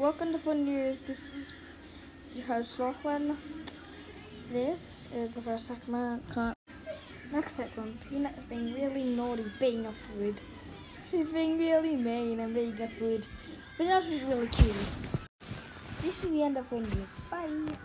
Welcome to Fun News. This is your host Lachlan. This is the first segment. Next segment, Peanut is being really naughty, being a food. She's being really mean and being a food. But now she's really cute. This is the end of Fun News. Bye!